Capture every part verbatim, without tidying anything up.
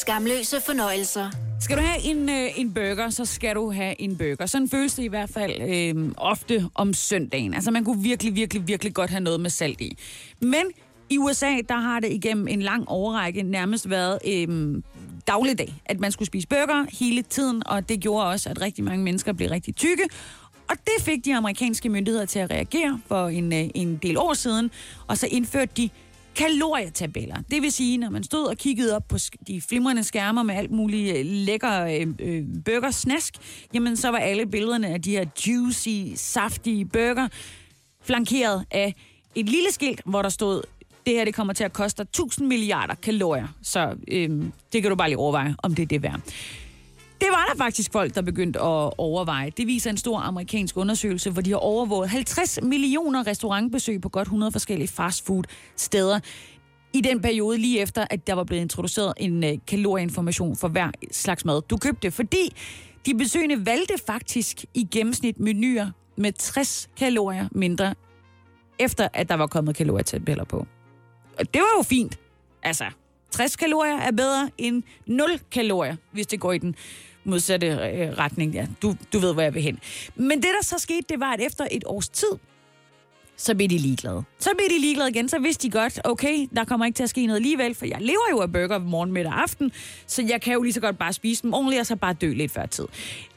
skamløse fornøjelser. Skal du have en, øh, en burger, så skal du have en burger. Sådan føles det i hvert fald øh, ofte om søndagen. Altså man kunne virkelig, virkelig, virkelig godt have noget med salt i. Men i U S A, der har det igennem en lang årrække nærmest været øh, dagligdag, at man skulle spise burger hele tiden, og det gjorde også, at rigtig mange mennesker blev rigtig tykke. Og det fik de amerikanske myndigheder til at reagere for en, øh, en del år siden, og så indførte de kalorietabeller. Det vil sige, når man stod og kiggede op på de flimrende skærmer med alt muligt lækker øh, burgersnask, jamen så var alle billederne af de her juicy, saftige burger flankeret af et lille skilt, hvor der stod, det her det kommer til at koste tusind milliarder kalorier. Så øh, det kan du bare lige overveje, om det er det værd. Det var der faktisk folk, der begyndte at overveje. Det viser en stor amerikansk undersøgelse, hvor de har overvåget halvtreds millioner restaurantbesøg på godt hundrede forskellige fastfood-steder i den periode lige efter, at der var blevet introduceret en kalorieinformation for hver slags mad, du købte. Fordi de besøgende valgte faktisk i gennemsnit menuer med tres kalorier mindre, efter at der var kommet kalorietabeller på. Og det var jo fint. Altså, tres kalorier er bedre end nul kalorier, hvis det går i den modsatte retning. Ja, du, du ved, hvor jeg vil hen. Men det, der så skete, det var, at efter et års tid, så blev de ligeglade. Så blev de ligeglade igen, så vidste de godt, okay, der kommer ikke til at ske noget alligevel, for jeg lever jo af burger morgen, middag og aften, så jeg kan jo lige så godt bare spise dem ordentligt, og så bare dø lidt før tid.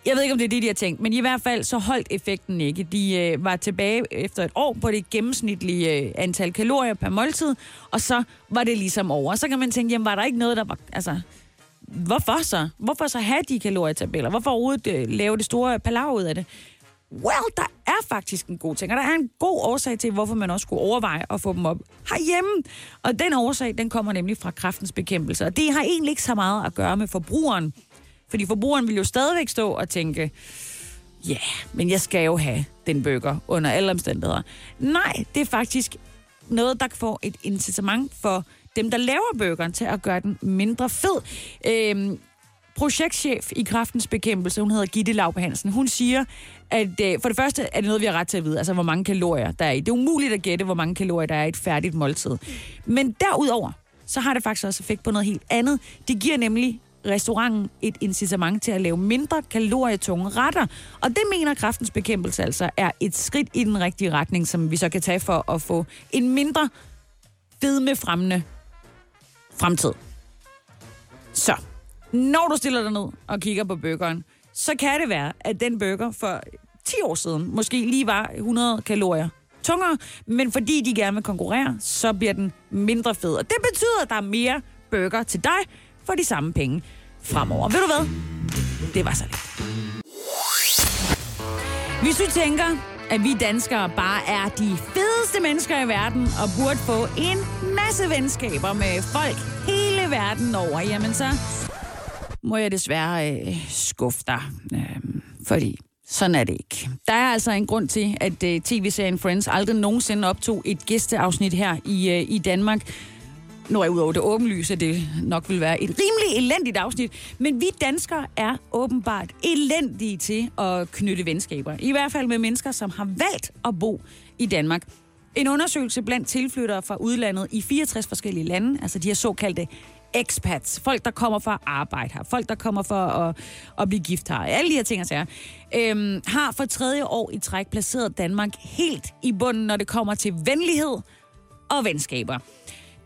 Jeg ved ikke, om det er det, de har tænkt, men i hvert fald så holdt effekten ikke. De øh, var tilbage efter et år på det gennemsnitlige øh, antal kalorier per måltid, og så var det ligesom over. Så kan man tænke, jamen var der ikke noget, der var... Altså, hvorfor så? Hvorfor så have de kalorietabeller? Hvorfor overhovedet øh, lave det store palaver ud af det? Well, der er faktisk en god ting, og der er en god årsag til, hvorfor man også skulle overveje at få dem op herhjemme. Og den årsag, den kommer nemlig fra Kræftens Bekæmpelse, og det har egentlig ikke så meget at gøre med forbrugeren. Fordi forbrugeren vil jo stadigvæk stå og tænke, ja, yeah, men jeg skal jo have den burger under alle omstændigheder. Nej, det er faktisk noget, der kan få et incitament for dem, der laver burgeren, til at gøre den mindre fed. Øhm, projektchef i Kræftens Bekæmpelse, hun hedder Gitte Laube Hansen, hun siger, at øh, for det første er det noget, vi har ret til at vide, altså hvor mange kalorier der er i. Det er umuligt at gætte, hvor mange kalorier der er i et færdigt måltid. Men derudover, så har det faktisk også effekt på noget helt andet. Det giver nemlig restauranten et incitament til at lave mindre kalorietunge retter. Og det mener Kræftens Bekæmpelse altså er et skridt i den rigtige retning, som vi så kan tage for at få en mindre fedmefremmende fremtid. Så, når du stiller dig ned og kigger på burgeren, så kan det være, at den burger for ti år siden måske lige var hundrede kalorier tungere, men fordi de gerne vil konkurrere, så bliver den mindre fed. Og det betyder, at der er mere burger til dig for de samme penge fremover. Ved du hvad? Det var så lidt. Hvis du tænker, at vi danskere bare er de fedeste mennesker i verden og burde få en masse venskaber med folk hele verden over, jamen så må jeg desværre øh, skuffe dig, øh, fordi sådan er det ikke. Der er altså en grund til, at øh, tv-serien Friends aldrig nogensinde optog et gæsteafsnit her i, øh, i Danmark. Nu er jeg udover det åbenlyse, at det nok vil være et rimelig elendigt afsnit. Men vi danskere er åbenbart elendige til at knytte venskaber. I hvert fald med mennesker, som har valgt at bo i Danmark. En undersøgelse blandt tilflyttere fra udlandet i fireogtres forskellige lande, altså de her såkaldte expats, folk der kommer for at arbejde her, folk der kommer for at, at blive gift her, alle de her ting og sager, øhm, har for tredje år i træk placeret Danmark helt i bunden, når det kommer til venlighed og venskaber.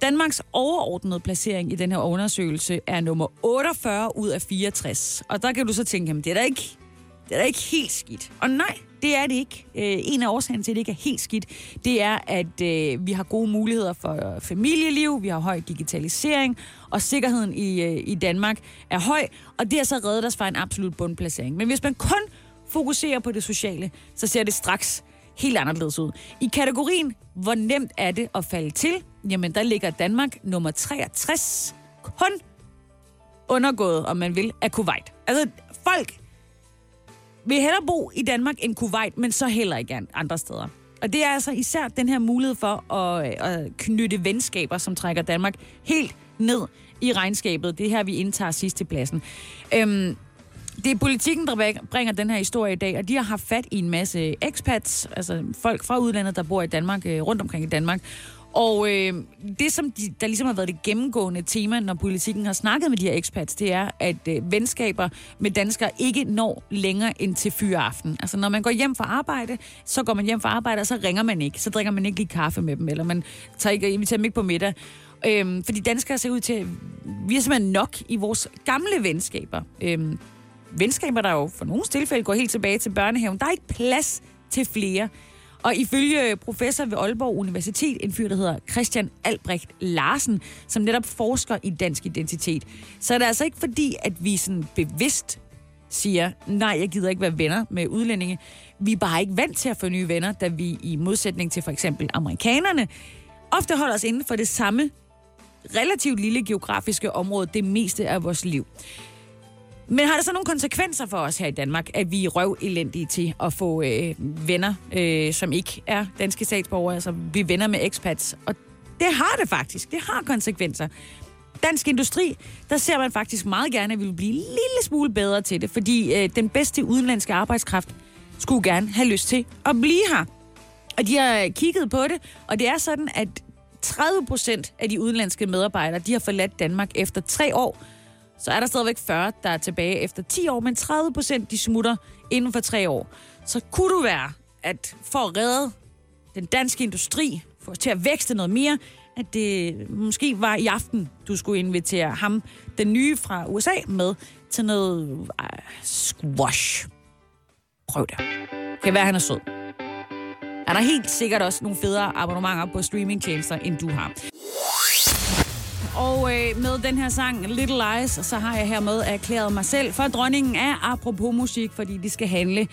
Danmarks overordnede placering i den her undersøgelse er nummer otteogfyrre ud af fireogtres. Og der kan du så tænke, jamen det er da ikke, det er da ikke helt skidt. Og nej, det er det ikke. En af årsagen til, at det ikke er helt skidt, det er, at øh, vi har gode muligheder for familieliv, vi har høj digitalisering, og sikkerheden i, øh, i Danmark er høj, og det har så reddet os fra en absolut bundplacering. Men hvis man kun fokuserer på det sociale, så ser det straks helt anderledes ud. I kategorien, hvor nemt er det at falde til, jamen der ligger Danmark nummer treogtres, kun undergået, om man vil, af Kuwait. Altså folk vil hellere bo i Danmark end Kuwait, men så heller ikke andre steder. Og det er altså især den her mulighed for at, at knytte venskaber, som trækker Danmark helt ned i regnskabet. Det er her, vi indtager sidste pladsen. Øhm, det er Politikken, der bringer den her historie i dag, og de har haft fat i en masse expats, altså folk fra udlandet, der bor i Danmark, rundt omkring i Danmark. Og øh, det, som de, der ligesom har været det gennemgående tema, når Politikken har snakket med de her expats, det er, at øh, venskaber med danskere ikke når længere end til fyraften. Altså, når man går hjem fra arbejde, så går man hjem fra arbejde, og så ringer man ikke. Så drikker man ikke lige kaffe med dem, eller man tager ikke, inviterer dem ikke på middag. Øh, fordi danskere ser ud til, vi er simpelthen nok i vores gamle venskaber. Øh, venskaber, der jo for nogle tilfælde går helt tilbage til børnehaven. Der er ikke plads til flere. Og ifølge professor ved Aalborg Universitet, en fyr, der hedder Christian Albrecht Larsen, som netop forsker i dansk identitet, så er det altså ikke fordi, at vi sådan bevidst siger, nej, jeg gider ikke være venner med udlændinge. Vi er bare ikke vant til at få nye venner, da vi i modsætning til for eksempel amerikanerne, ofte holder os inden for det samme relativt lille geografiske område det meste af vores liv. Men har det så nogle konsekvenser for os her i Danmark, at vi er røvelendige til at få øh, venner, øh, som ikke er danske statsborgere, altså vi venner med expats? Og det har det faktisk. Det har konsekvenser. Dansk Industri, der ser man faktisk meget gerne, at vi vil blive en lille smule bedre til det, fordi øh, den bedste udenlandske arbejdskraft skulle gerne have lyst til at blive her. Og de har kigget på det, og det er sådan, at tredive procent af de udenlandske medarbejdere, de har forladt Danmark efter tre år, så er der stadigvæk fyrre, der er tilbage efter ti år, men tredive procent de smutter inden for tre år. Så kunne du være, at for at redde den danske industri, for til at vækste noget mere, at det måske var i aften, du skulle invitere ham, den nye fra U S A, med til noget øh, squash. Prøv det. Kan være, han er sød. Er der helt sikkert også nogle federe abonnementer på streamingtjenester, end du har. Og øh, med den her sang, Little Lies, så har jeg hermed erklæret mig selv for dronningen af apropos musik, fordi det skal handle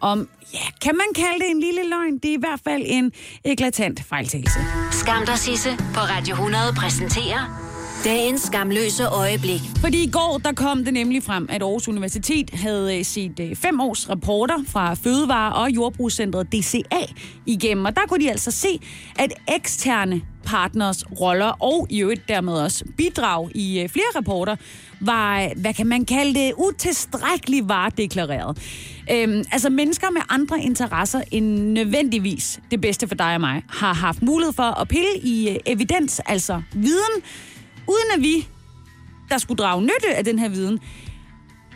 om, ja, kan man kalde det en lille løgn? Det er i hvert fald en eklatant fejltagelse. Skam dig, Sisse på Radio hundrede præsenterer dagens skamløse øjeblik. Fordi i går, der kom det nemlig frem, at Aarhus Universitet havde set fem års rapporter fra Fødevare- og Jordbrugscentret D C A igennem. Og der kunne de altså se, at eksterne partners roller og i øvrigt dermed også bidrag i flere rapporter var, hvad kan man kalde det, utilstrækkeligt varedeklareret. Øhm, altså mennesker med andre interesser end nødvendigvis det bedste for dig og mig har haft mulighed for at pille i evidens, altså viden, uden at vi, der skulle drage nytte af den her viden,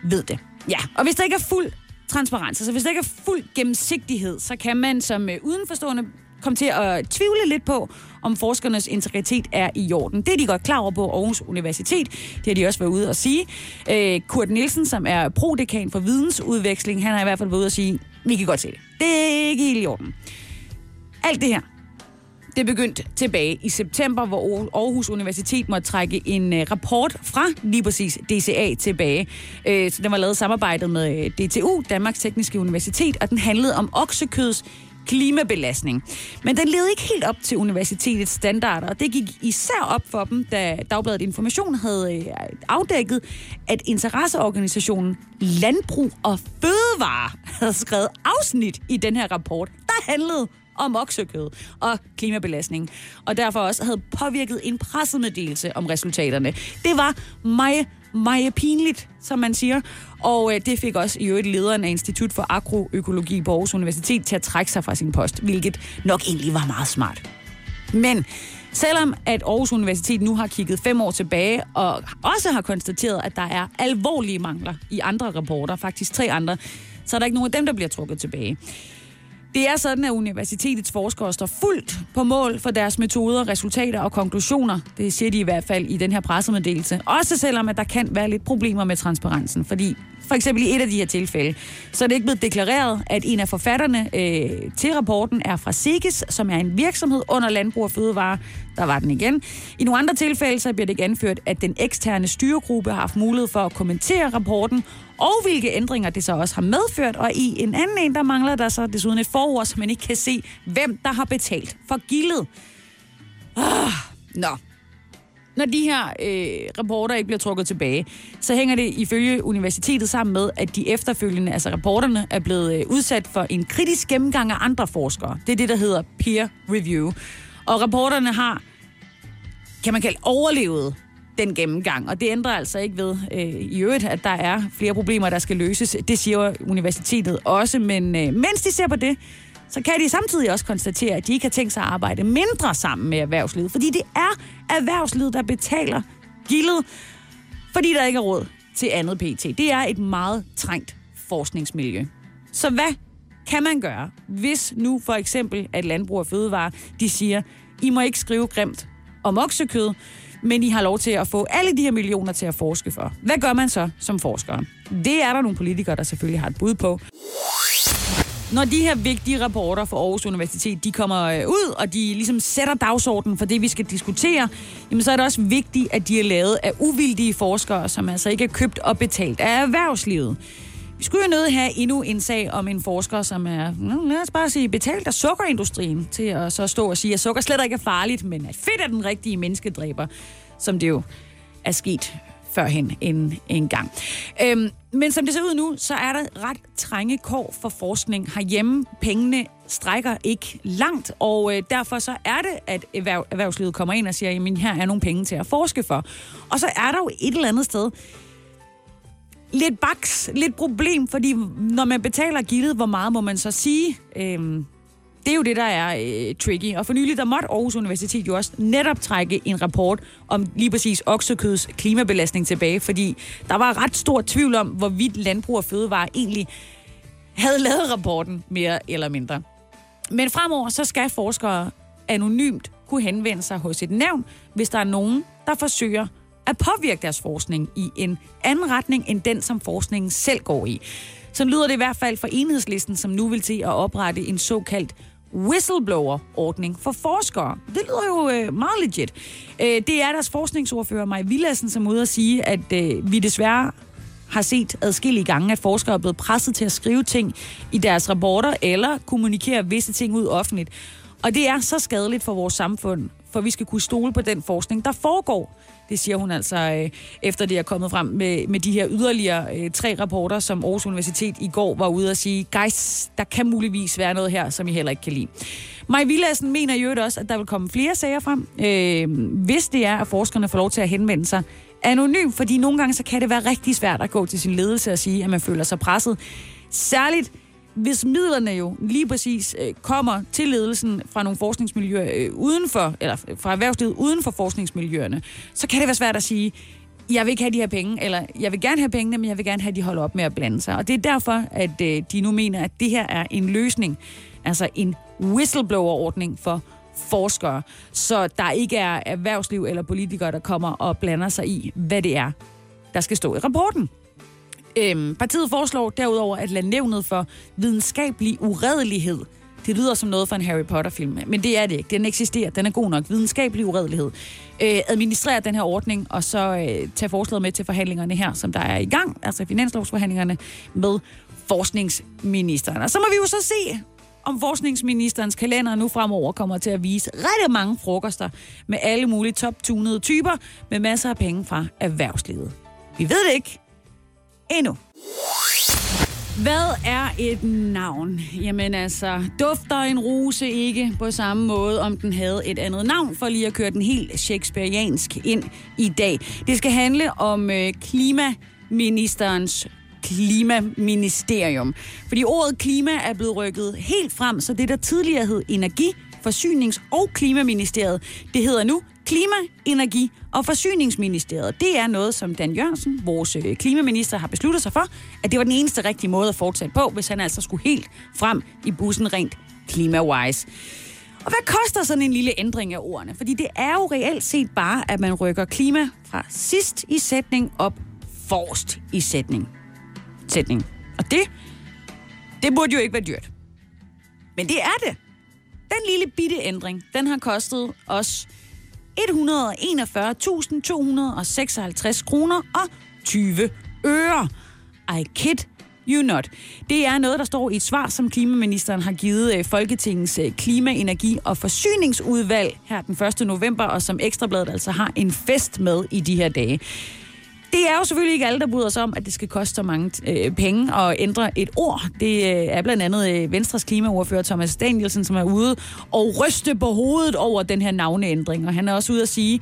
ved det. Ja, og hvis der ikke er fuld transparens, altså hvis der ikke er fuld gennemsigtighed, så kan man som udenforstående komme til at tvivle lidt på, om forskernes integritet er i orden. Det er de godt klar over på Aarhus Universitet. Det har de også været ude at sige. Øh, Kurt Nielsen, som er prodekan for vidensudveksling, han har i hvert fald været ude at sige, vi kan godt se det. Det er ikke helt i orden. Alt det her, det begyndte tilbage i september, hvor Aarhus Universitet måtte trække en rapport fra lige præcis D C A tilbage. Så den var lavet samarbejdet med D T U, Danmarks Tekniske Universitet, og den handlede om oksekøds klimabelastning. Men den levede ikke helt op til universitetets standarder, og det gik især op for dem, da Dagbladet Information havde afdækket, at interesseorganisationen Landbrug og Fødevarer havde skrevet afsnit i den her rapport, der handlede om oksekød og klimabelastning, og derfor også havde påvirket en pressemeddelelse om resultaterne. Det var meget, meget pinligt, som man siger, og det fik også i øvrigt lederen af Institut for Agroøkologi på Aarhus Universitet til at trække sig fra sin post, hvilket nok egentlig var meget smart. Men selvom at Aarhus Universitet nu har kigget fem år tilbage, og også har konstateret, at der er alvorlige mangler i andre rapporter, faktisk tre andre, så er der ikke nogen af dem, der bliver trukket tilbage. Det er sådan, at universitetets forskere står fuldt på mål for deres metoder, resultater og konklusioner. Det siger de i hvert fald i den her pressemeddelelse. Også selvom, at der kan være lidt problemer med transparensen. Fordi for eksempel i et af de her tilfælde, så er det ikke blevet deklareret, at en af forfatterne øh, til rapporten er fra S E G E S, som er en virksomhed under Landbrug og Fødevare. Der var den igen. I nogle andre tilfælde, så bliver det ikke anført, at den eksterne styregruppe har haft mulighed for at kommentere rapporten, og hvilke ændringer det så også har medført. Og i en anden en, der mangler der så desuden et forord, så man ikke kan se, hvem der har betalt for gildet. Ah, nå. når de her øh, rapporter ikke bliver trukket tilbage, så hænger det ifølge universitetet sammen med, at de efterfølgende, altså rapporterne, er blevet udsat for en kritisk gennemgang af andre forskere. Det er det, der hedder peer review. Og rapporterne har, kan man kalde, overlevet den gennemgang, og det ændrer altså ikke ved øh, i øvrigt, at der er flere problemer, der skal løses. Det siger universitetet også, men øh, mens de ser på det, så kan de samtidig også konstatere, at de ikke har tænkt sig at arbejde mindre sammen med erhvervslivet, fordi det er erhvervslivet, der betaler gildet, fordi der ikke er råd til andet P T. Det er et meget trængt forskningsmiljø. Så hvad kan man gøre, hvis nu for eksempel, at Landbrug og Fødevarer, de siger, I må ikke skrive grimt om oksekød, men I har lov til at få alle de her millioner til at forske for. Hvad gør man så som forskere? Det er der nogle politikere, der selvfølgelig har et bud på. Når de her vigtige rapporter fra Aarhus Universitet, de kommer ud, og de ligesom sætter dagsordenen for det, vi skal diskutere, jamen så er det også vigtigt, at de er lavet af uvildige forskere, som altså ikke er købt og betalt af erhvervslivet. Vi skulle jo nødt have endnu en sag om en forsker, som er, lad os bare sige, betalt af sukkerindustrien til at så stå og sige, at sukker slet ikke er farligt, men at fedt er den rigtige menneskedræber, som det jo er sket førhen en, en gang. Øhm, men som det ser ud nu, så er der ret trænge kår for forskning herhjemme. Pengene strækker ikke langt, og øh, derfor så er det, at erhverv, erhvervslivet kommer ind og siger, jamen her er nogle penge til at forske for. Og så er der jo et eller andet sted lidt baks, lidt problem, fordi når man betaler gildet, hvor meget må man så sige? Øhm, det er jo det, der er øh, tricky. Og for nylig, der måtte Aarhus Universitet jo også netop trække en rapport om lige præcis oksekøds klimabelastning tilbage, fordi der var ret stor tvivl om, hvorvidt Landbrug og Fødevarer egentlig havde lavet rapporten mere eller mindre. Men fremover, så skal forskere anonymt kunne henvende sig hos et nævn, hvis der er nogen, der forsøger at påvirke deres forskning i en anden retning, end den, som forskningen selv går i. Så lyder det i hvert fald for Enhedslisten, som nu vil til at oprette en såkaldt whistleblower-ordning for forskere. Det lyder jo meget legit. Det er deres forskningsordfører, Mai Villadsen, som er ude at sige, at vi desværre har set adskillige gange, at forskere er blevet presset til at skrive ting i deres rapporter, eller kommunikere visse ting ud offentligt. Og det er så skadeligt for vores samfund, for vi skal kunne stole på den forskning, der foregår. Det siger hun altså, øh, efter det er kommet frem med, med de her yderligere øh, tre rapporter, som Aarhus Universitet i går var ude at sige, guys, der kan muligvis være noget her, som I heller ikke kan lide. Mai Villadsen mener i øvrigt også, at der vil komme flere sager frem, øh, hvis det er, at forskerne får lov til at henvende sig anonymt, fordi nogle gange så kan det være rigtig svært at gå til sin ledelse og sige, at man føler sig presset. Særligt hvis midlerne jo lige præcis øh, kommer til ledelsen fra nogle forskningsmiljøer øh, udenfor, eller fra erhvervslivet uden for forskningsmiljøerne, så kan det være svært at sige, jeg vil ikke have de her penge, eller jeg vil gerne have pengene, men jeg vil gerne have, at de holder op med at blande sig. Og det er derfor, at øh, de nu mener, at det her er en løsning, altså en whistleblower-ordning for forskere, så der ikke er erhvervsliv eller politikere, der kommer og blander sig i, hvad det er, der skal stå i rapporten. Øhm, partiet foreslår derudover at lade nævnet for videnskabelig uredelighed. Det lyder som noget fra en Harry Potter-film, men det er det ikke. Den eksisterer, den er god nok. Videnskabelig uredelighed. Øh, administrere den her ordning, og så øh, tage forslaget med til forhandlingerne her, som der er i gang, altså finanslovsforhandlingerne med forskningsministeren. Og så må vi jo så se, om forskningsministerens kalender nu fremover kommer til at vise rigtig mange frokoster med alle mulige top-tunede typer med masser af penge fra erhvervslivet. Vi ved det ikke. Endnu. Hvad er et navn? Jamen altså, dufter en rose ikke på samme måde, om den havde et andet navn, for lige at køre den helt shakespeariansk ind i dag. Det skal handle om øh, klimaministerens klimaministerium. Fordi ordet klima er blevet rykket helt frem, så det der tidligere hed energi, forsynings- og klimaministeriet, det hedder nu Klima, Energi og Forsyningsministeriet. Det er noget, som Dan Jørgensen, vores klimaminister, har besluttet sig for, at det var den eneste rigtige måde at fortsætte på, hvis han altså skulle helt frem i bussen rent klima-wise. Og hvad koster sådan en lille ændring af ordene? Fordi det er jo reelt set bare, at man rykker klima fra sidst i sætning op forrest i sætning. sætning. Og det, det burde jo ikke være dyrt. Men det er det. Den lille bitte ændring, den har kostet os et hundrede og enogfyrre tusind to hundrede og seksoghalvtreds kroner og tyve øre. I kid you not. Det er noget, der står i et svar, som klimaministeren har givet Folketingets klima-, energi- og forsyningsudvalg her den første november, og som Ekstrabladet altså har en fest med i de her dage. Det er jo selvfølgelig ikke alle, der bryder sig om, at det skal koste så mange øh, penge at ændre et ord. Det øh, er blandt andet øh, Venstres klimaordfører Thomas Danielsen, som er ude og ryste på hovedet over den her navneændring. Og han er også ude at sige,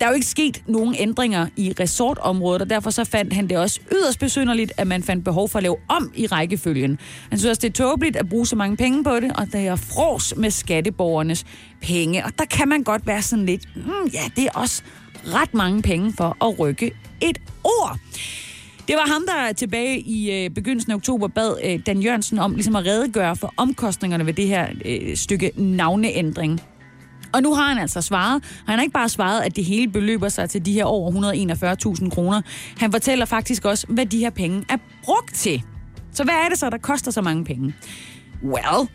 der er jo ikke sket nogen ændringer i resortområdet, og derfor så fandt han det også yderst besynderligt, at man fandt behov for at lave om i rækkefølgen. Han synes også, det er tåbeligt at bruge så mange penge på det, og der er frås med skatteborgernes penge. Og der kan man godt være sådan lidt, mm, ja, det er også ret mange penge for at rykke et ord. Det var ham, der tilbage i øh, begyndelsen af oktober bad øh, Dan Jørgensen om ligesom at redegøre for omkostningerne ved det her øh, stykke navneændring. Og nu har han altså svaret. Han har ikke bare svaret, at det hele beløber sig til de her over et hundrede og enogfyrre tusind kroner. Han fortæller faktisk også, hvad de her penge er brugt til. Så hvad er det så, der koster så mange penge? Well,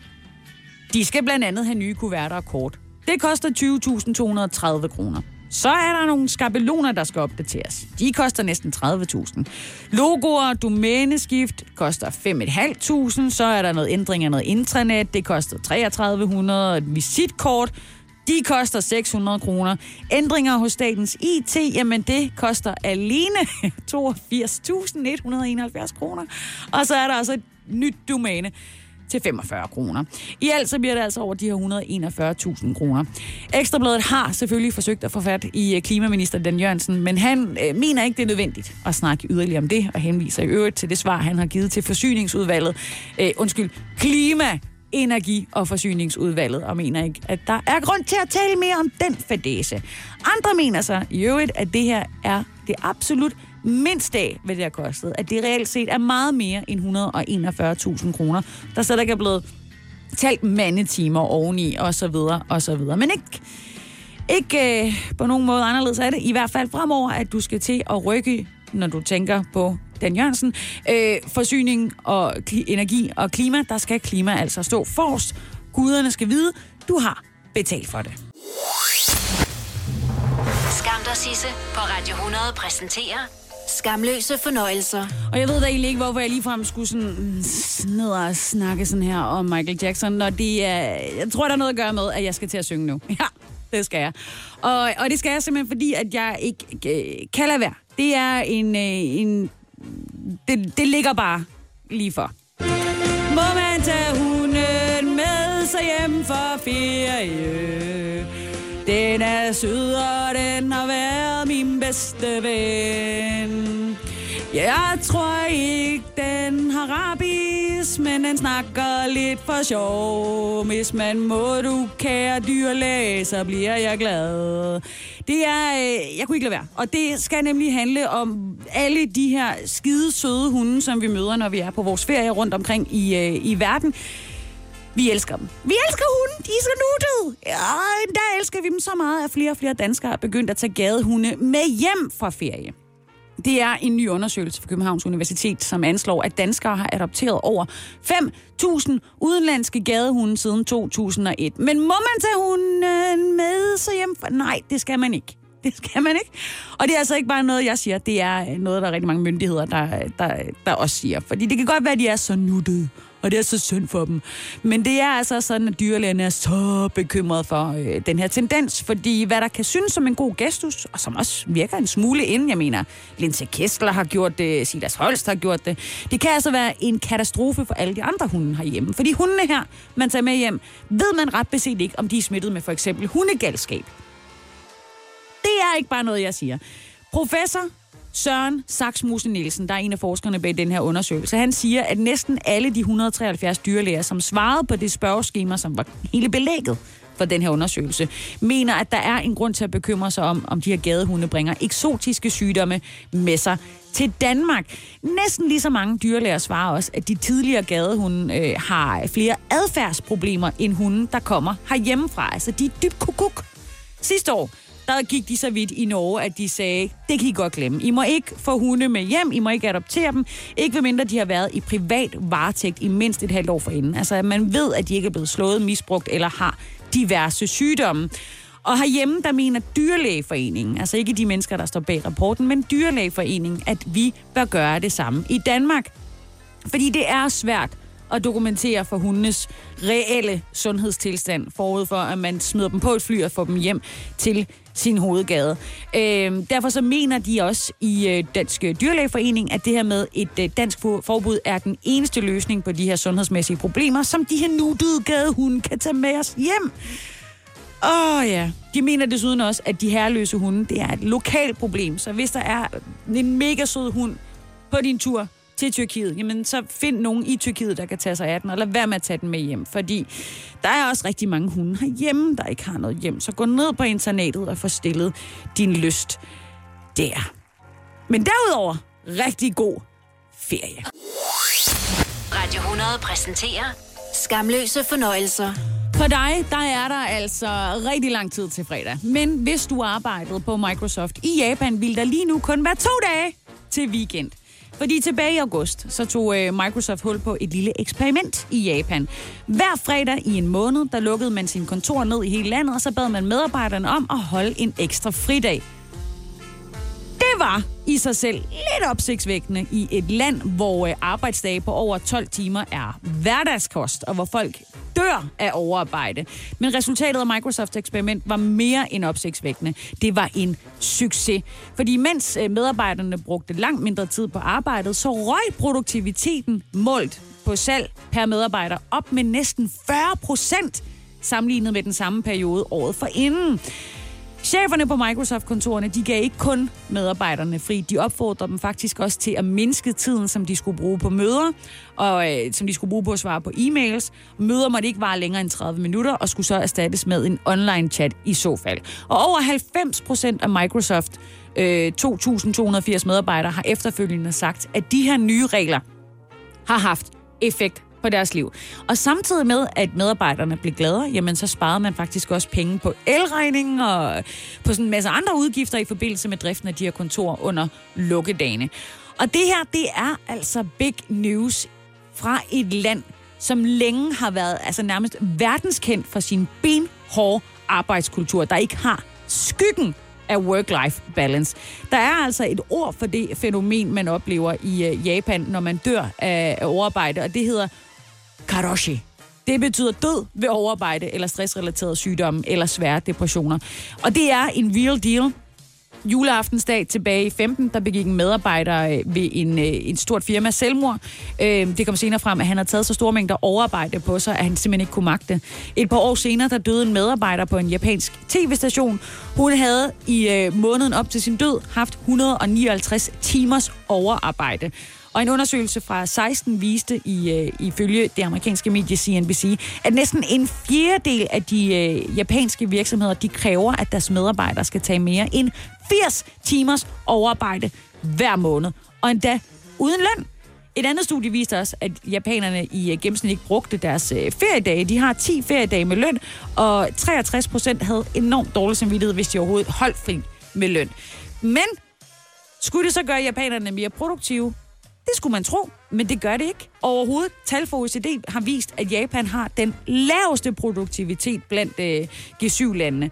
de skal blandt andet have nye kuverter og kort. Det koster tyve tusind to hundrede og tredive kroner. Så er der nogle skabeloner, der skal opdateres. De koster næsten tredive tusind. Logoer, domæneskift koster fem tusind fem hundrede. Så er der noget ændring af noget intranet. Det koster tre tusind tre hundrede. Et visitkort, de koster seks hundrede kroner. Ændringer hos statens I T, jamen det koster alene toogfirs tusind et hundrede og enoghalvfjerds kroner. Og så er der altså et nyt domæne til femogfyrre kroner. I alt så bliver det altså over de her et hundrede og enogfyrre tusind kroner. Ekstrabladet har selvfølgelig forsøgt at få fat i klimaminister Dan Jørgensen, men han øh, mener ikke, det er nødvendigt at snakke yderligere om det, og henviser i øvrigt til det svar, han har givet til forsyningsudvalget. Øh, undskyld, klima, energi- og forsyningsudvalget, og mener ikke, at der er grund til at tale mere om den fadese. Andre mener så i øvrigt, at det her er det absolut mindst af, hvad det har kostet, at det reelt set er meget mere end et hundrede og enogfyrre tusind kroner, der så der ikke er blevet talt mandetimer oveni, og så videre, og så videre. Men ikke, ikke øh, på nogen måde anderledes er det, i hvert fald fremover, at du skal til at rykke, når du tænker på Dan Jørgensen, øh, forsyning og kli- energi og klima, der skal klima altså stå forrest. Guderne skal vide, du har betalt for det. Skam og Sisse på Radio hundrede præsenterer skamløse fornøjelser. Og jeg ved da egentlig ikke, hvorfor jeg ligefrem skulle sådan ned og snakke sådan her om Michael Jackson, når det er, jeg tror, der er noget at gøre med, at jeg skal til at synge nu. Ja, det skal jeg. Og, og det skal jeg simpelthen, fordi at jeg ikke øh, kan lade være. Det er en... Øh, en det, det ligger bare lige for. Må man tage hunden med sig hjem for ferie? Den er sød, og den har været min bedste ven. Jeg tror ikke, den har rabies, men den snakker lidt for sjov. Hvis man må, du kære dyrlæge, så bliver jeg glad. Det er, øh, jeg kunne ikke lade være. Og det skal nemlig handle om alle de her skide søde hunde, som vi møder, når vi er på vores ferie rundt omkring i, øh, i verden. Vi elsker dem. Vi elsker hunde. De er så nuttede. Ja, der elsker vi dem så meget, at flere og flere danskere er begyndt at tage gadehunde med hjem fra ferie. Det er en ny undersøgelse fra Københavns Universitet, som anslår, at danskere har adopteret over fem tusind udenlandske gadehunde siden to tusind og et. Men må man tage hunden med sig hjem? Nej, det skal man ikke. Det skal man ikke. Og det er altså ikke bare noget, jeg siger. Det er noget, der er rigtig mange myndigheder, der, der, der også siger. Fordi det kan godt være, at de er så nuttede. Og det er så synd for dem. Men det er altså sådan, at dyrlægerne er så bekymrede for øh, den her tendens. Fordi hvad der kan synes som en god gestus, og som også virker en smule inden, jeg mener, Linse Kessler har gjort det, Silas Holst har gjort det. Det kan altså være en katastrofe for alle de andre hunde herhjemme. Fordi hundene her, man tager med hjem, ved man ret beset ikke, om de er smittet med for eksempel hundegalskab. Det er ikke bare noget, jeg siger. Professor Søren Saxmuse Nielsen, der er en af forskerne bag den her undersøgelse, han siger, at næsten alle de et hundrede og treoghalvfjerds dyrlæger, som svarede på det spørgeskema, som var hele belægget for den her undersøgelse, mener, at der er en grund til at bekymre sig om, om de her gadehunde bringer eksotiske sygdomme med sig til Danmark. Næsten lige så mange dyrlæger svarer også, at de tidligere gadehunde øh, har flere adfærdsproblemer end hunde, der kommer herhjemmefra. Altså, de er dybt kukuk. Sidste år der gik de så vidt i Norge, at de sagde, det kan I godt glemme. I må ikke få hunde med hjem, I må ikke adoptere dem. Ikke ved mindre, de har været i privat varetægt i mindst et halvt år forinden. Altså, at man ved, at de ikke er blevet slået, misbrugt eller har diverse sygdomme. Og herhjemme, der mener Dyrlægeforeningen, altså ikke de mennesker, der står bag rapporten, men Dyrlægeforeningen, at vi bør gøre det samme i Danmark. Fordi det er svært at dokumentere for hundenes reelle sundhedstilstand, forud for, at man smider dem på et fly og får dem hjem til sin hovedgade. Øh, derfor så mener de også i øh, Danske Dyrlægforening, at det her med et øh, dansk forbud er den eneste løsning på de her sundhedsmæssige problemer, som de her nuttede gadehunde kan tage med os hjem. Åh oh, ja, de mener desuden også, at de herreløse hunde, det er et lokalt problem. Så hvis der er en mega sød hund på din tur til Tyrkiet, jamen så find nogen i Tyrkiet, der kan tage sig af den, og lad være med at tage den med hjem. Fordi der er også rigtig mange hunde herhjemme, der ikke har noget hjem. Så gå ned på internatet og få stillet din lyst der. Men derudover, rigtig god ferie. Radio hundrede præsenterer Skamløse fornøjelser. For dig, der er der altså rigtig lang tid til fredag. Men hvis du arbejdede på Microsoft i Japan, ville der lige nu kun være to dage til weekend. Fordi tilbage i august, så tog Microsoft hul på et lille eksperiment i Japan. Hver fredag i en måned, der lukkede man sine kontorer ned i hele landet, og så bad man medarbejderne om at holde en ekstra fridag. Det var i sig selv lidt opsigtsvækkende i et land, hvor arbejdsdage på over tolv timer er hverdagskost, og hvor folk dør af overarbejde. Men resultatet af Microsofts eksperiment var mere end opsigtsvækkende. Det var en succes. Fordi mens medarbejderne brugte langt mindre tid på arbejdet, så røg produktiviteten målt på salg per medarbejder op med næsten fyrre procent sammenlignet med den samme periode året forinden. Cheferne på Microsoft-kontorerne, de gav ikke kun medarbejderne fri. De opfordrede dem faktisk også til at mindske tiden, som de skulle bruge på møder, og øh, som de skulle bruge på at svare på e-mails. Møder måtte ikke vare længere end tredive minutter, og skulle så erstattes med en online-chat i så fald. Og over halvfems procent af Microsoft øh, to tusind to hundrede og firs medarbejdere har efterfølgende sagt, at de her nye regler har haft effekt på deres liv. Og samtidig med, at medarbejderne blev gladere, jamen så sparede man faktisk også penge på elregningen og på sådan en masse andre udgifter i forbindelse med driften af de her kontorer under lukkedagene. Og det her, det er altså big news fra et land, som længe har været altså nærmest verdenskendt for sin benhårde arbejdskultur, der ikke har skyggen af work-life balance. Der er altså et ord for det fænomen, man oplever i Japan, når man dør af overarbejde, og det hedder karoshi. Det betyder død ved overarbejde, eller stressrelaterede sygdomme, eller svære depressioner. Og det er en real deal. Juleaftensdag tilbage i femten, der begik en medarbejder ved en, en stort firma selvmord. Det kom senere frem, at han havde taget så store mængder overarbejde på sig, at han simpelthen ikke kunne magte. Et par år senere, der døde en medarbejder på en japansk tv-station. Hun havde i måneden op til sin død haft et hundrede og nioghalvtreds timers overarbejde. Og en undersøgelse fra seksten viste i, ifølge det amerikanske medie C N B C, at næsten en fjerdedel af de øh, japanske virksomheder, de kræver, at deres medarbejdere skal tage mere end firs timers overarbejde hver måned. Og endda uden løn. Et andet studie viste også, at japanerne i gennemsnit ikke brugte deres øh, feriedage. De har ti feriedage med løn, og treogtres procent havde enormt dårlig samvittighed, hvis de overhovedet holdt fri med løn. Men skulle det så gøre japanerne mere produktive? Det skulle man tro, men det gør det ikke. Overhovedet, tal fra O E C D har vist, at Japan har den laveste produktivitet blandt øh, G syv landene.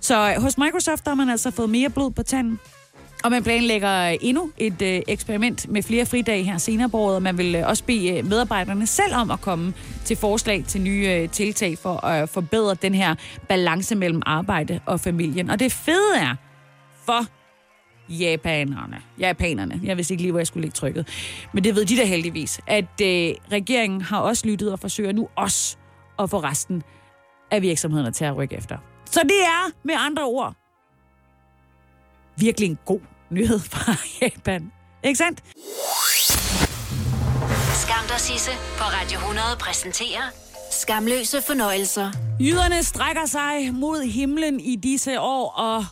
Så øh, hos Microsoft har man altså fået mere blod på tanden. Og man planlægger endnu et øh, eksperiment med flere fridage her senere på året. Man vil øh, også bede medarbejderne selv om at komme til forslag til nye øh, tiltag for at øh, forbedre den her balance mellem arbejde og familien. Og det fede er for Japanerne. Japanerne. Jeg vidste ikke lige, hvor jeg skulle lægge trykket. Men det ved de da heldigvis, at øh, regeringen har også lyttet og forsøger nu også at få resten af virksomhederne til at rykke efter. Så det er med andre ord virkelig en god nyhed fra Japan. Ikke sandt? Skam og Sisse på Radio hundrede præsenterer Skamløse fornøjelser. Jyderne strækker sig mod himlen i disse år, og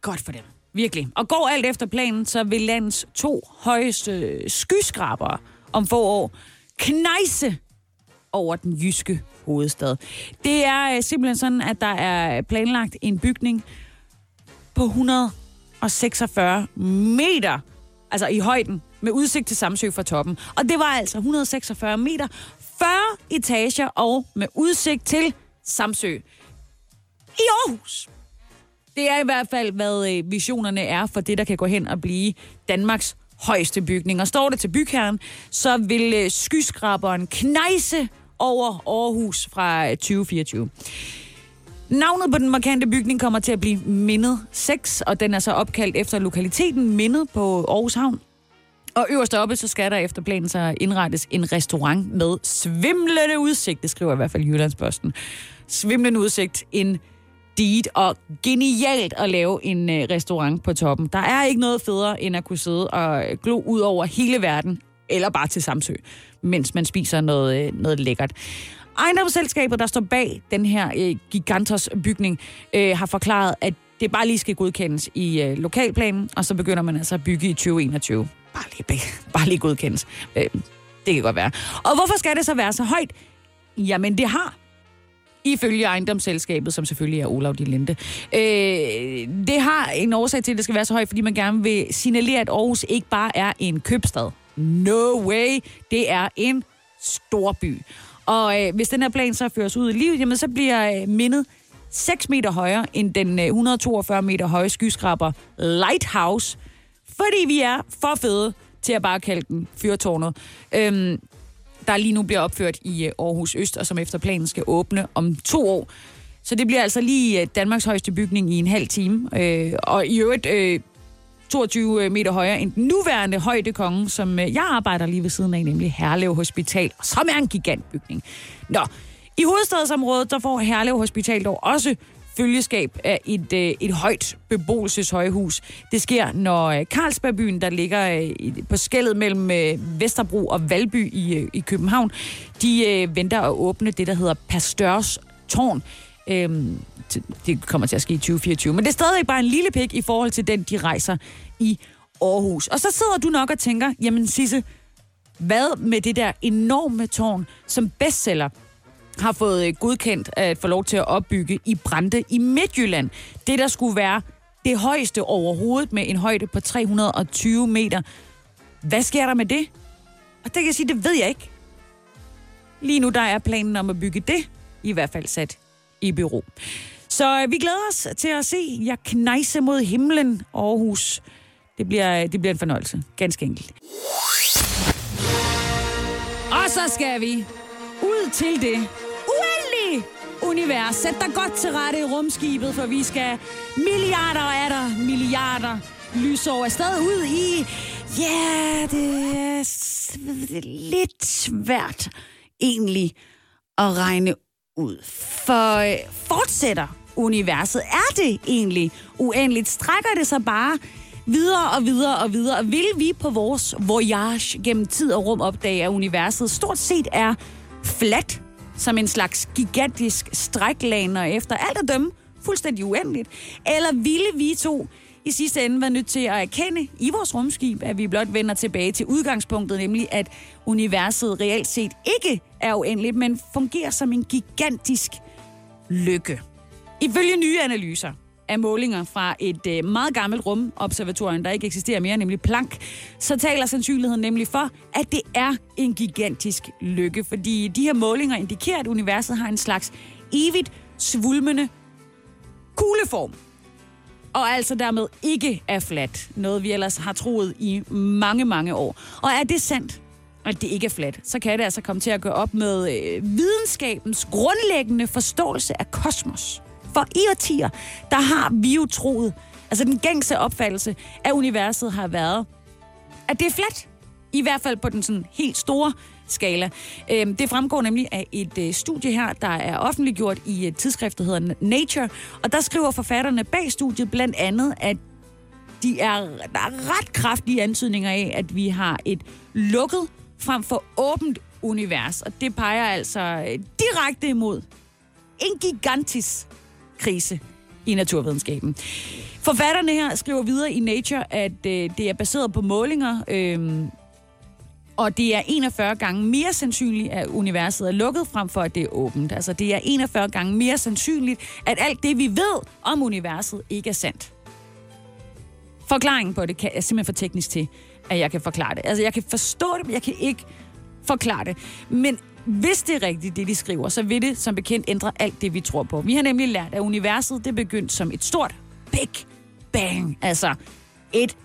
godt for dem. Virkelig. Og går alt efter planen, så vil landets to højeste skyskrabere om få år knejse over den jyske hovedstad. Det er simpelthen sådan, at der er planlagt en bygning på et hundrede og seksogfyrre meter, altså i højden, med udsigt til Samsø fra toppen. Og det var altså et hundrede og seksogfyrre meter, fyrre etager og med udsigt til Samsø i Aarhus. Det er i hvert fald, hvad visionerne er for det, der kan gå hen og blive Danmarks højeste bygning. Og står det til bygherren, så vil skyskraberen knejse over Aarhus fra tyve fireogtyve. Navnet på den markante bygning kommer til at blive Mindet seks, og den er så opkaldt efter lokaliteten Mindet på Aarhus Havn. Og øverst oppe, så skal der efter planen så indrettes en restaurant med svimlende udsigt. Det skriver i hvert fald Jyllandsposten. Svimlende udsigt, en deed, og genialt at lave en restaurant på toppen. Der er ikke noget federe, end at kunne sidde og glo ud over hele verden, eller bare til Samsø, mens man spiser noget, noget lækkert. Ejendomsselskabet, der står bag den her øh, gigantos bygning, øh, har forklaret, at det bare lige skal godkendes i øh, lokalplanen, og så begynder man altså at bygge i tyve enogtyve. Bare lige, bare lige godkendes. Øh, det kan godt være. Og hvorfor skal det så være så højt? Jamen, det har, ifølge ejendomsselskabet, som selvfølgelig er Olav de Linde, øh, det har en årsag til, at det skal være så højt, fordi man gerne vil signalere, at Aarhus ikke bare er en købstad. No way! Det er en storby. Og øh, hvis den her plan så føres ud i livet, jamen så bliver øh, Mindet seks meter højere end den øh, et hundrede og toogfyrre meter høje skyskraber Lighthouse. Fordi vi er for fede til at bare kalde den fyrtårnet. Øhm, der lige nu bliver opført i øh, Aarhus Øst, og som efter planen skal åbne om to år. Så det bliver altså lige øh, Danmarks højeste bygning i en halv time. Øh, og i øvrigt øh, toogtyve meter højere end den nuværende højdekonge, som jeg arbejder lige ved siden af, nemlig Herlev Hospital, som er en gigantbygning. Nå, i hovedstadsområdet, der får Herlev Hospital dog også følgeskab af et, et højt beboelseshøjhus. Det sker, når Carlsbergbyen, der ligger på skellet mellem Vesterbro og Valby i, i København, de venter at åbne det, der hedder Pasteurs Tårn. Øhm, det kommer til at ske i tyve fireogtyve, men det er stadig bare en lille pik i forhold til den, de rejser i Aarhus. Og så sidder du nok og tænker, jamen Sisse, hvad med det der enorme tårn, som bestseller har fået godkendt at få lov til at opbygge i Brande i Midtjylland? Det, der skulle være det højeste overhovedet med en højde på tre hundrede og tyve meter. Hvad sker der med det? Og det kan jeg sige, det ved jeg ikke. Lige nu der er planen om at bygge det i hvert fald sat i bureau. Så øh, vi glæder os til at se jer knejse mod himlen, Aarhus. Det bliver, det bliver en fornøjelse. Ganske enkelt. Og så skal vi ud til det uendelige univers. Sæt dig godt til rette i rumskibet, for vi skal milliarder og atter milliarder lysår afsted ud i... Ja, det er lidt svært egentlig at regne ud. For øh, fortsætter universet? Er det egentlig uendeligt? Strækker det sig bare videre og videre og videre? Og vil vi på vores voyage gennem tid og rum opdage, at universet stort set er fladt, som en slags gigantisk stræklag, og efter alt at dømme fuldstændig uendeligt? Eller ville vi to i sidste ende være nødt til at erkende i vores rumskib, at vi blot vender tilbage til udgangspunktet, nemlig at universet reelt set ikke er uendeligt, men fungerer som en gigantisk løkke? Ifølge nye analyser af målinger fra et meget gammelt rumobservatorium, der ikke eksisterer mere, nemlig Planck, så taler sandsynligheden nemlig for, at det er en gigantisk løkke, fordi de her målinger indikerer, at universet har en slags evigt svulmende kugleform, og altså dermed ikke er fladt. Noget vi ellers har troet i mange, mange år. Og er det sandt, at det ikke er fladt, så kan det altså komme til at gå op med øh, videnskabens grundlæggende forståelse af kosmos. For i årtier, der har vi jo troet, altså den gængse opfattelse af universet har været, at det er fladt. I hvert fald på den sådan helt store skala. Det fremgår nemlig af et studie her, der er offentliggjort i et tidsskrift, der hedder Nature. Og der skriver forfatterne bag studiet blandt andet, at de er, der er ret kraftige antydninger af, at vi har et lukket frem for åbent univers. Og det peger altså direkte imod en gigantisk krise i naturvidenskaben. Forfatterne her skriver videre i Nature, at det er baseret på målinger, øh, og det er enogfyrre gange mere sandsynligt, at universet er lukket, frem for at det er åbent. Altså det er enogfyrre gange mere sandsynligt, at alt det, vi ved om universet, ikke er sandt. Forklaringen på det kan, er simpelthen for teknisk til, at jeg kan forklare det. Altså jeg kan forstå det, men jeg kan ikke forklare det. Men hvis det er rigtigt, det de skriver, så vil det som bekendt ændre alt det, vi tror på. Vi har nemlig lært, at universet det begyndte som et stort Big Bang. Altså et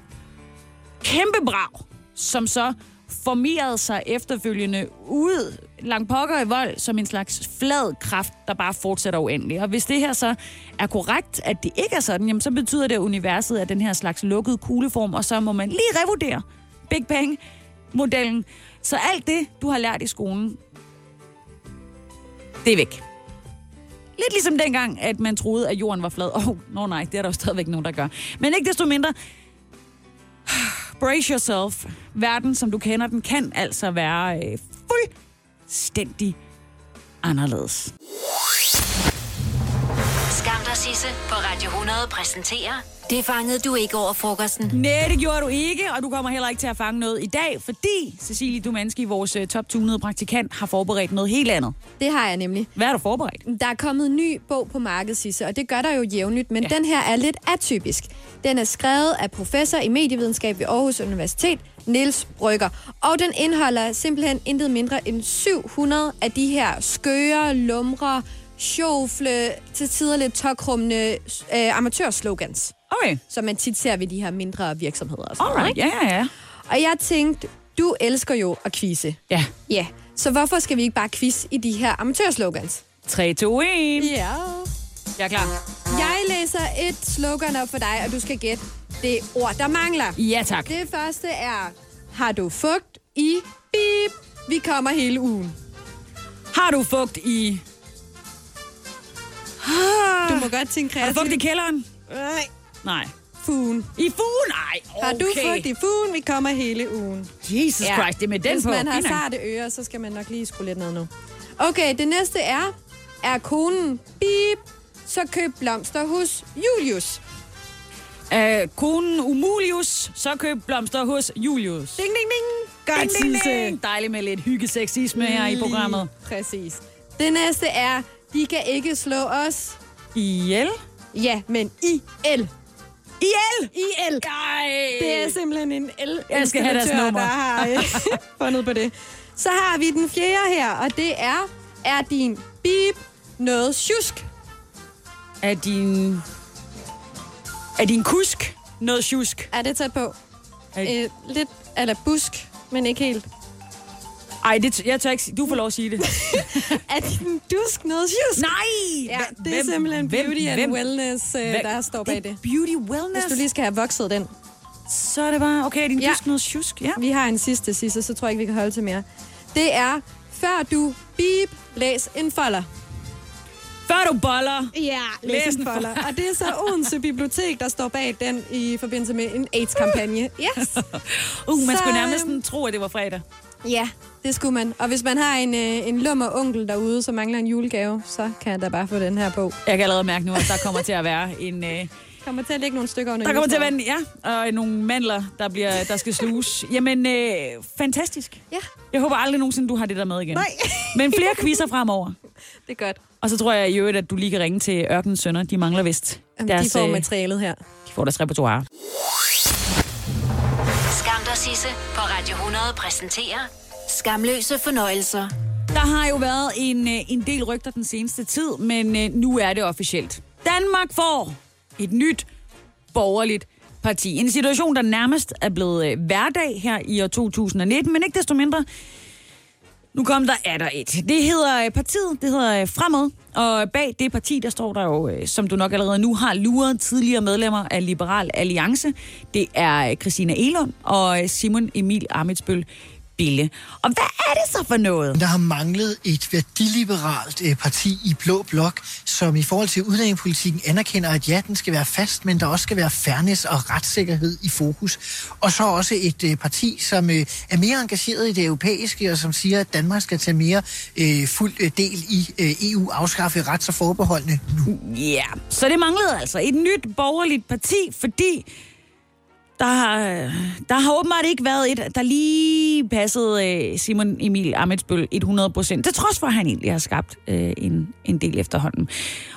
kæmpe brag. som så formerede sig efterfølgende ud langt pokker i vold som en slags flad kraft, der bare fortsætter uendeligt. Og hvis det her så er korrekt, at det ikke er sådan, jamen så betyder det, at universet er den her slags lukkede kugleform, og så må man lige revurdere Big Bang-modellen. Så alt det, du har lært i skolen, det er væk. Lidt ligesom dengang, at man troede, at jorden var flad. Åh, oh, no, nej, det er der jo stadigvæk nogen, der gør. Men ikke desto mindre, brace yourself. Verden, som du kender den, kan altså være øh, fuldstændig anderledes. Skam og Sisse på Radio hundrede præsenterer... Det fangede du ikke over frokosten. Nej, det gjorde du ikke, og du kommer heller ikke til at fange noget i dag, fordi Cecilie Dumanski, vores top-tunede praktikant, har forberedt noget helt andet. Det har jeg nemlig. Hvad har du forberedt? Der er kommet en ny bog på markedet, Sisse, og det gør der jo jævnligt, men ja. Den her er lidt atypisk. Den er skrevet af professor i medievidenskab ved Aarhus Universitet, Niels Brygger, og den indeholder simpelthen intet mindre end syv hundrede af de her skøre, lumre, sjofle, til tider lidt tokrummende øh, amatørslogans. Okay. Som man tit ser ved de her mindre virksomheder. Og sådan, alright, ja, ja, ja. Og jeg tænkte, du elsker jo at quizze. Ja. Yeah. Ja, yeah. Så hvorfor skal vi ikke bare quizze i de her amatørslogans? tre, to, et. Ja. Yeah. Jeg er klar. Jeg læser et slogan op for dig, og du skal gætte det ord, der mangler. Ja, tak. Det første er, har du fugt i bip? Vi kommer hele ugen. Har du fugt i... Du må godt tænke kreativt. Har du fugt i kælderen? Nej. Nej. Fugen. I fugen? Nej, okay. Har du fugt i fugen? Vi kommer hele ugen. Jesus ja. Christ, det er med den hvis på. Hvis man har sarte ører, så skal man nok lige skrue lidt ned nu. Okay, det næste er, er konen bip, så køb blomster hos Julius. Øh, konen umulius, så køb blomster hos Julius. Ding, ding, ding. Godt, Sisse. Dejligt med lidt hyggeseksisme her i programmet. Præcis. Det næste er, de kan ikke slå os ihjel. Ja, men I-L. I-L? I-L. Ej. Det er simpelthen en el-installatør, der har fundet på det. Så har vi den fjerde her, og det er, er din bip noget sjusk? Er din... Er din kusk noget sjusk? Er det tæt på? Er... Øh, lidt eller busk, men ikke helt. Ej, det, jeg tør ikke, du får lov at sige det. Er din dusk noget sjusk? Nej! Ja, det er hvem, simpelthen beauty hvem, and hvem, wellness, hvem, der står bag det. Det beauty wellness? Hvis du lige skal have vokset den. Så er det bare, okay, din ja. dusk noget sjusk? Ja. Vi har en sidste, Sisse, så tror jeg ikke, vi kan holde til mere. Det er, før du beep, læs en folder. Før du boller. Ja, læs, læs en folder. Og det er så Odense Bibliotek, der står bag den i forbindelse med en AIDS-kampagne. Yes. Uh, man så, skulle nærmest øhm, tro, at det var fredag. Ja, det skulle man. Og hvis man har en, øh, en lummer onkel derude, som mangler en julegave, så kan jeg da bare få den her bog. Jeg kan allerede mærke nu, at der kommer til at være en... Øh, kommer til at lægge nogle stykker under der kommer til at være en, ja, og nogle mandler, der, bliver, der skal sluges. Jamen, øh, fantastisk. Ja. Jeg håber aldrig nogensinde, du har det der med igen. Nej. Men flere quizzer fremover. Det er godt. Og så tror jeg i øvrigt, at du lige kan ringe til Ørkenens Sønner. De mangler vist. Jamen, deres, de får materialet her. De får deres repertoire. Skam og Sisse på Radio hundrede præsenterer skamløse fornøjelser. Der har jo været en, en del rygter den seneste tid, men nu er det officielt. Danmark får et nyt borgerligt parti. En situation, der nærmest er blevet hverdag her i år to tusind nitten, men ikke desto mindre. Nu kom der er der et. Det hedder partiet, det hedder Fremad, og bag det parti, der står der jo, som du nok allerede nu har luret, tidligere medlemmer af Liberal Alliance. Det er Christina Egelund og Simon Emil Ammitzbøll. Bille. Og hvad er det så for noget? Der har manglet et værdiliberalt øh, parti i blå blok, som i forhold til udlændingepolitikken anerkender, at ja, den skal være fast, men der også skal være fairness og retssikkerhed i fokus. Og så også et øh, parti, som øh, er mere engageret i det europæiske, og som siger, at Danmark skal tage mere øh, fuld øh, del i øh, E U, afskaffe rets- og forbeholdene nu. Ja, yeah. Så det manglede altså et nyt borgerligt parti, fordi... Der har, der har åbenbart ikke været et, der lige passede Simon Emil Ammitzbøll hundrede procent. Til trods for, at han egentlig har skabt øh, en, en del efterhånden.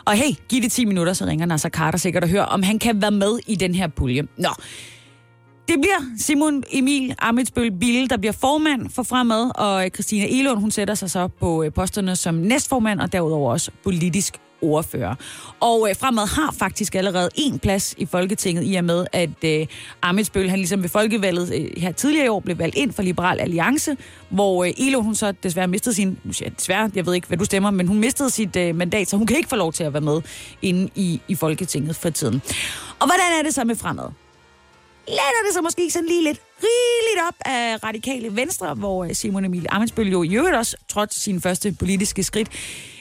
Og hey, giv det ti minutter, så ringer Nasser Carter sikkert og hører, om han kan være med i den her pulje. Nå, det bliver Simon Emil Ammitzbøll Bille, der bliver formand for Fremad. Og Christina Egelund, hun sætter sig så på posterne som næstformand og derudover også politisk ordfører. Og øh, Fremad har faktisk allerede en plads i Folketinget, i og med, at øh, Ammitzbøll, han ligesom ved folkevalget øh, her tidligere i år, blev valgt ind for Liberal Alliance, hvor øh, Elo, hun så desværre mistede sin, desværre, jeg ved ikke, hvad du stemmer, men hun mistede sit øh, mandat, så hun kan ikke få lov til at være med inde i, i Folketinget for tiden. Og hvordan er det så med Fremad? Lander det så måske ikke sådan lige lidt rigeligt op af Radikale Venstre, hvor Simon Emil Ammitzbøll jo i øvrigt også trådte sine første politiske skridt.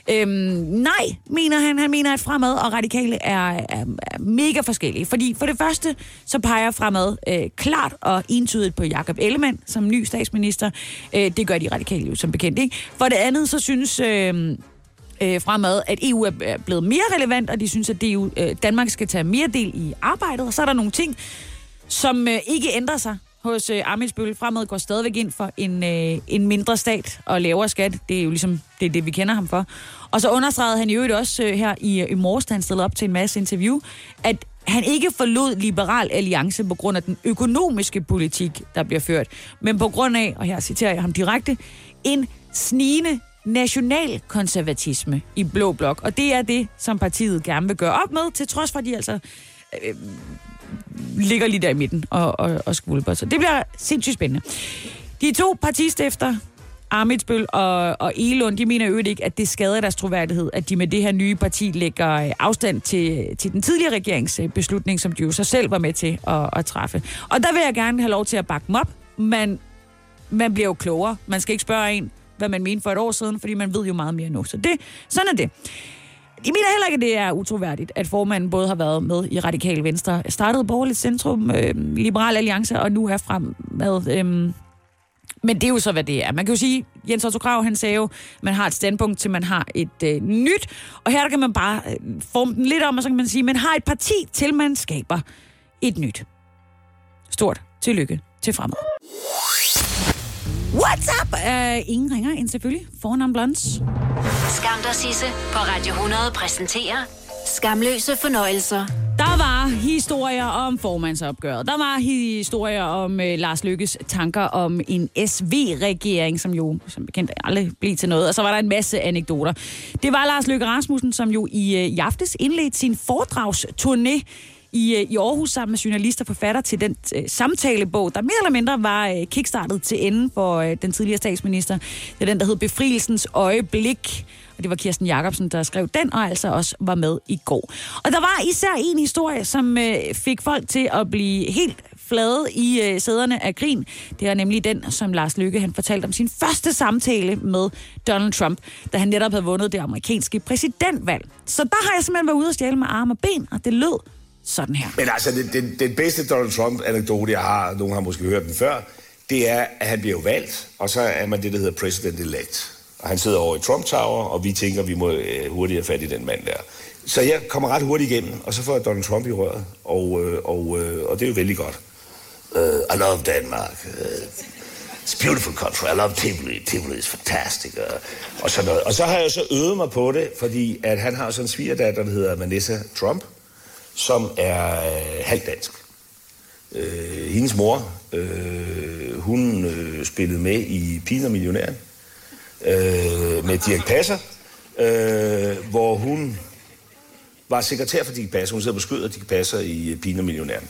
Øhm, nej, mener han. Han mener, at Fremad og Radikale er, er, er mega forskellige. Fordi for det første, så peger Fremad øh, klart og entydigt på Jakob Ellemann som ny statsminister. Øh, det gør de Radikale jo som bekendt, ikke? For det andet, så synes... Øh, Fremad, at E U er blevet mere relevant, og de synes, at D U, Danmark skal tage mere del i arbejdet. Og så er der nogle ting, som ikke ændrer sig hos Ammitzbøll. Fremad går stadigvæk ind for en, en mindre stat og lavere skat. Det er jo ligesom det, er det vi kender ham for. Og så understregede han jo også her i, i morges, da han stillede op til en masse interview, at han ikke forlod Liberal Alliance på grund af den økonomiske politik, der bliver ført, men på grund af, og her citerer jeg ham direkte, en snigende nationalkonservatisme i blå blok. Og det er det, som partiet gerne vil gøre op med, til trods for, at de altså øh, ligger lige der i midten og, og, og skvulper. Så det bliver sindssygt spændende. De to partistifter, Ammitzbøll og, og Egelund, de mener jo ikke, at det skader deres troværdighed, at de med det her nye parti lægger afstand til, til den tidligere regeringsbeslutning, som de jo så selv var med til at, at træffe. Og der vil jeg gerne have lov til at bakke dem op. Man, man bliver jo klogere. Man skal ikke spørge en, hvad man mente for et år siden, fordi man ved jo meget mere nu. Så det, sådan er det. Jeg mener heller ikke, at det er utroværdigt, at formanden både har været med i Radikale Venstre, startede Borgerligt Centrum, øh, Liberal Alliance, og nu er Fremad. Øh, men det er jo så, hvad det er. Man kan jo sige, Jens Otto Krag, han sagde jo, man har et standpunkt til, man har et øh, nyt, og her kan man bare øh, forme den lidt om, og så kan man sige, man har et parti til, man skaber et nyt. Stort tillykke til Fremad. What's up? Uh, ingen ringer end selvfølgelig. Fornavn Blondes. Skam og Sisse på Radio hundrede præsenterer skamløse fornøjelser. Der var historier om formandsopgøret. Der var historier om øh, Lars Løkkes tanker om en S V-regering, som jo som bekendt aldrig blev til noget. Og så var der en masse anekdoter. Det var Lars Løkke Rasmussen, som jo i, øh, i aftes indledte sin foredragsturné I, i Aarhus sammen med journalister og forfatter til den øh, samtalebog, der mere eller mindre var øh, kickstartet til enden for øh, den tidligere statsminister. Det er den, der hed Befrielsens Øjeblik, og det var Kirsten Jacobsen, der skrev den, og altså også var med i går. Og der var især en historie, som øh, fik folk til at blive helt flade i øh, sæderne af grin. Det er nemlig den, som Lars Løkke han fortalte om sin første samtale med Donald Trump, da han netop havde vundet det amerikanske præsidentvalg. Så der har jeg simpelthen været ude og stjæle med arme og ben, og det lød sådan her. Men altså, den, den, den bedste Donald Trump-anekdote, jeg har, nogen har måske hørt den før, det er, at han bliver jo valgt, og så er man det, der hedder president-elect. Og han sidder over i Trump Tower, og vi tænker, vi må øh, hurtigt have fat i den mand der. Så jeg kommer ret hurtigt igennem, og så får jeg Donald Trump i røret, og, øh, og, øh, og det er jo vældig godt. Uh, I love Denmark. Uh, it's beautiful country. I love Tivoli. Tivoli is fantastic. Uh, og sådan noget. Og så har jeg så øvet mig på det, fordi at han har sådan en svigerdatter, der hedder Vanessa Trump, som er øh, halvdansk. Øh, hendes mor, øh, hun øh, spillede med i Piner Millionæren øh, med Dirk Passer, øh, hvor hun var sekretær for Dirk Passer. Hun sidder på skødet af Dirk Passer i Piner Millionæren.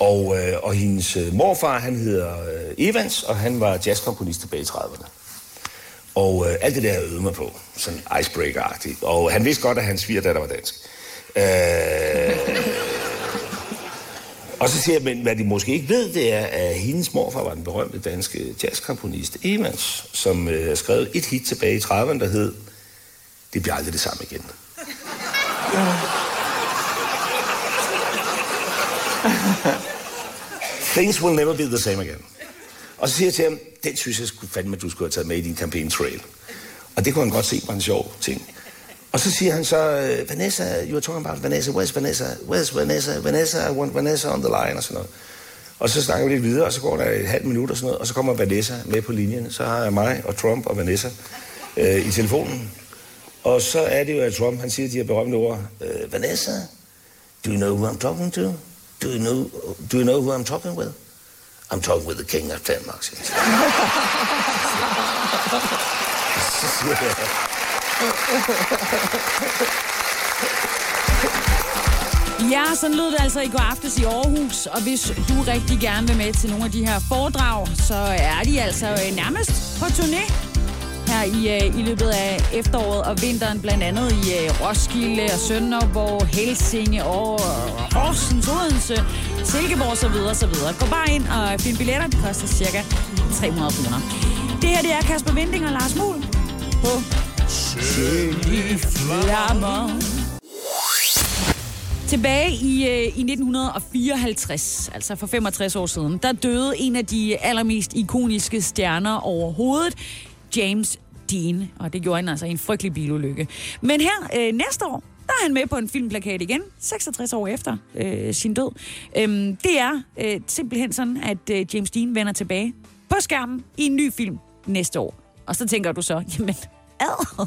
Og, øh, og hendes øh, morfar, han hedder øh, Evans, og han var jazzkomponist tilbage i trediverne. Og øh, alt det der øvede mig på, sådan icebreaker-agtigt. Og han vidste godt, at hans svigerdatter var dansk. Øh... Og så siger jeg, men hvad de måske ikke ved, det er, at hendes morfar var den berømte danske jazzkomponist Evans, som øh, skrev et hit tilbage i trediverne, der hed "Det bliver aldrig det samme igen". Ja. Things will never be the same again. Og så siger jeg til ham, den synes jeg skulle fandme, at du skulle have taget med i din campaign trail. Og det kunne han godt se var en sjov ting. Og så siger han så, Vanessa, you were talking about Vanessa, where's Vanessa, where's Vanessa, Vanessa, I want Vanessa on the line, og sådan noget. Og så snakker vi lidt videre, og så går der et halvt minut og sådan noget, og så kommer Vanessa med på linjen. Så har jeg mig og Trump og Vanessa øh, i telefonen. Og så er det jo, at Trump, han siger de her berømte ord, øh, Vanessa, do you know who I'm talking to? Do you know, do you know who I'm talking with? I'm talking with the king of Denmark, siger han. Ja, sådan lød det altså i går aftes i Aarhus, og hvis du rigtig gerne vil med til nogle af de her foredrag, så er de altså nærmest på turné her i, i løbet af efteråret og vinteren, blandt andet i Roskilde og Sønderborg, Helsinge og Horsens, Odense, Silkeborg så videre, så videre. Gå bare ind og find billetter, det koster cirka tre hundrede kroner. Det her, det er Kasper Winding og Lars Muhl på Sønderflammer. Tilbage i, øh, i nitten fireoghalvtreds, altså for femogtres år siden, der døde en af de allermest ikoniske stjerner overhovedet, James Dean. Og det gjorde han altså i en frygtelig bilulykke. Men her øh, næste år, der er han med på en filmplakat igen, seksogtres år efter øh, sin død. Øhm, det er øh, simpelthen sådan, at øh, James Dean vender tilbage på skærmen i en ny film næste år. Og så tænker du så, jamen, ad,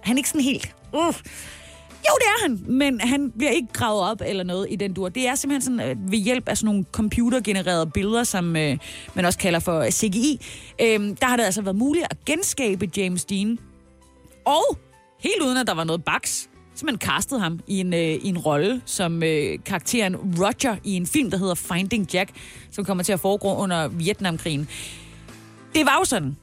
han er ikke sådan helt... Uh. Jo, det er han, men han bliver ikke gravet op eller noget i den dur. Det er simpelthen sådan, ved hjælp af sådan nogle computergenererede billeder, som øh, man også kalder for C G I, øh, der har det altså været muligt at genskabe James Dean. Og helt uden, at der var noget bugs, så man castede ham i en, øh, i en rolle som øh, karakteren Roger i en film, der hedder Finding Jack, som kommer til at foregå under Vietnamkrigen. Det var jo sådan,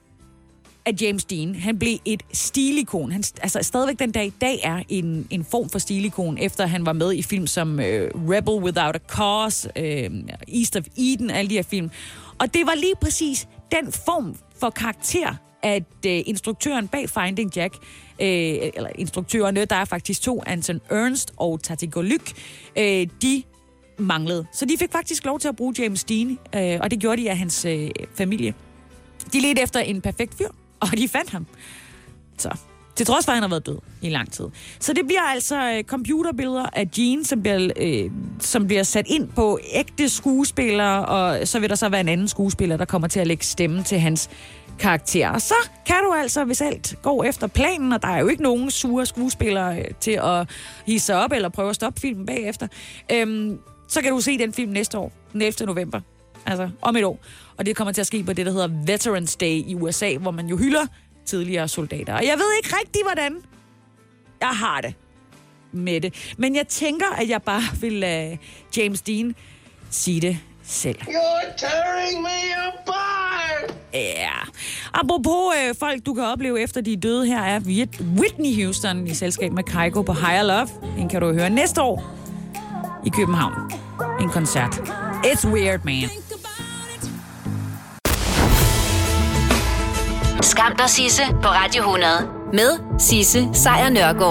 at James Dean, han blev et stilikon. Han altså stadigvæk den dag i dag er en, en form for stilikon, efter han var med i film som øh, Rebel Without a Cause, øh, East of Eden, alle de her film. Og det var lige præcis den form for karakter, at øh, instruktøren bag Finding Jack, øh, eller instruktørerne, der er faktisk to, Anton Ernst og Tati Goluk, øh, de manglede. Så de fik faktisk lov til at bruge James Dean, øh, og det gjorde de af hans øh, familie. De ledte efter en perfekt fyr, og de fandt ham. Så til trods for, at han har været død i lang tid. Så det bliver altså computerbilleder af Gene, som bliver, øh, som bliver sat ind på ægte skuespillere, og så vil der så være en anden skuespiller, der kommer til at lægge stemme til hans karakter. Og så kan du altså, hvis alt går efter planen, og der er jo ikke nogen sure skuespillere til at hisse op eller prøve at stoppe filmen bagefter, øhm, så kan du se den film næste år, den ellevte november. Altså om et år. Og det kommer til at ske på det, der hedder Veterans Day i U S A, hvor man jo hylder tidligere soldater. Og jeg ved ikke rigtig, hvordan jeg har det med det. Men jeg tænker, at jeg bare vil lade James Dean sige det selv. You're tearing me apart! Ja. Apropos øh, folk, du kan opleve efter de døde, her er Whitney Houston i selskab med Kygo på Higher Love. Den kan du høre næste år i København. En koncert. It's weird, man. Skam og Sisse på Radio hundrede med Sisse Sejer Nørgaard.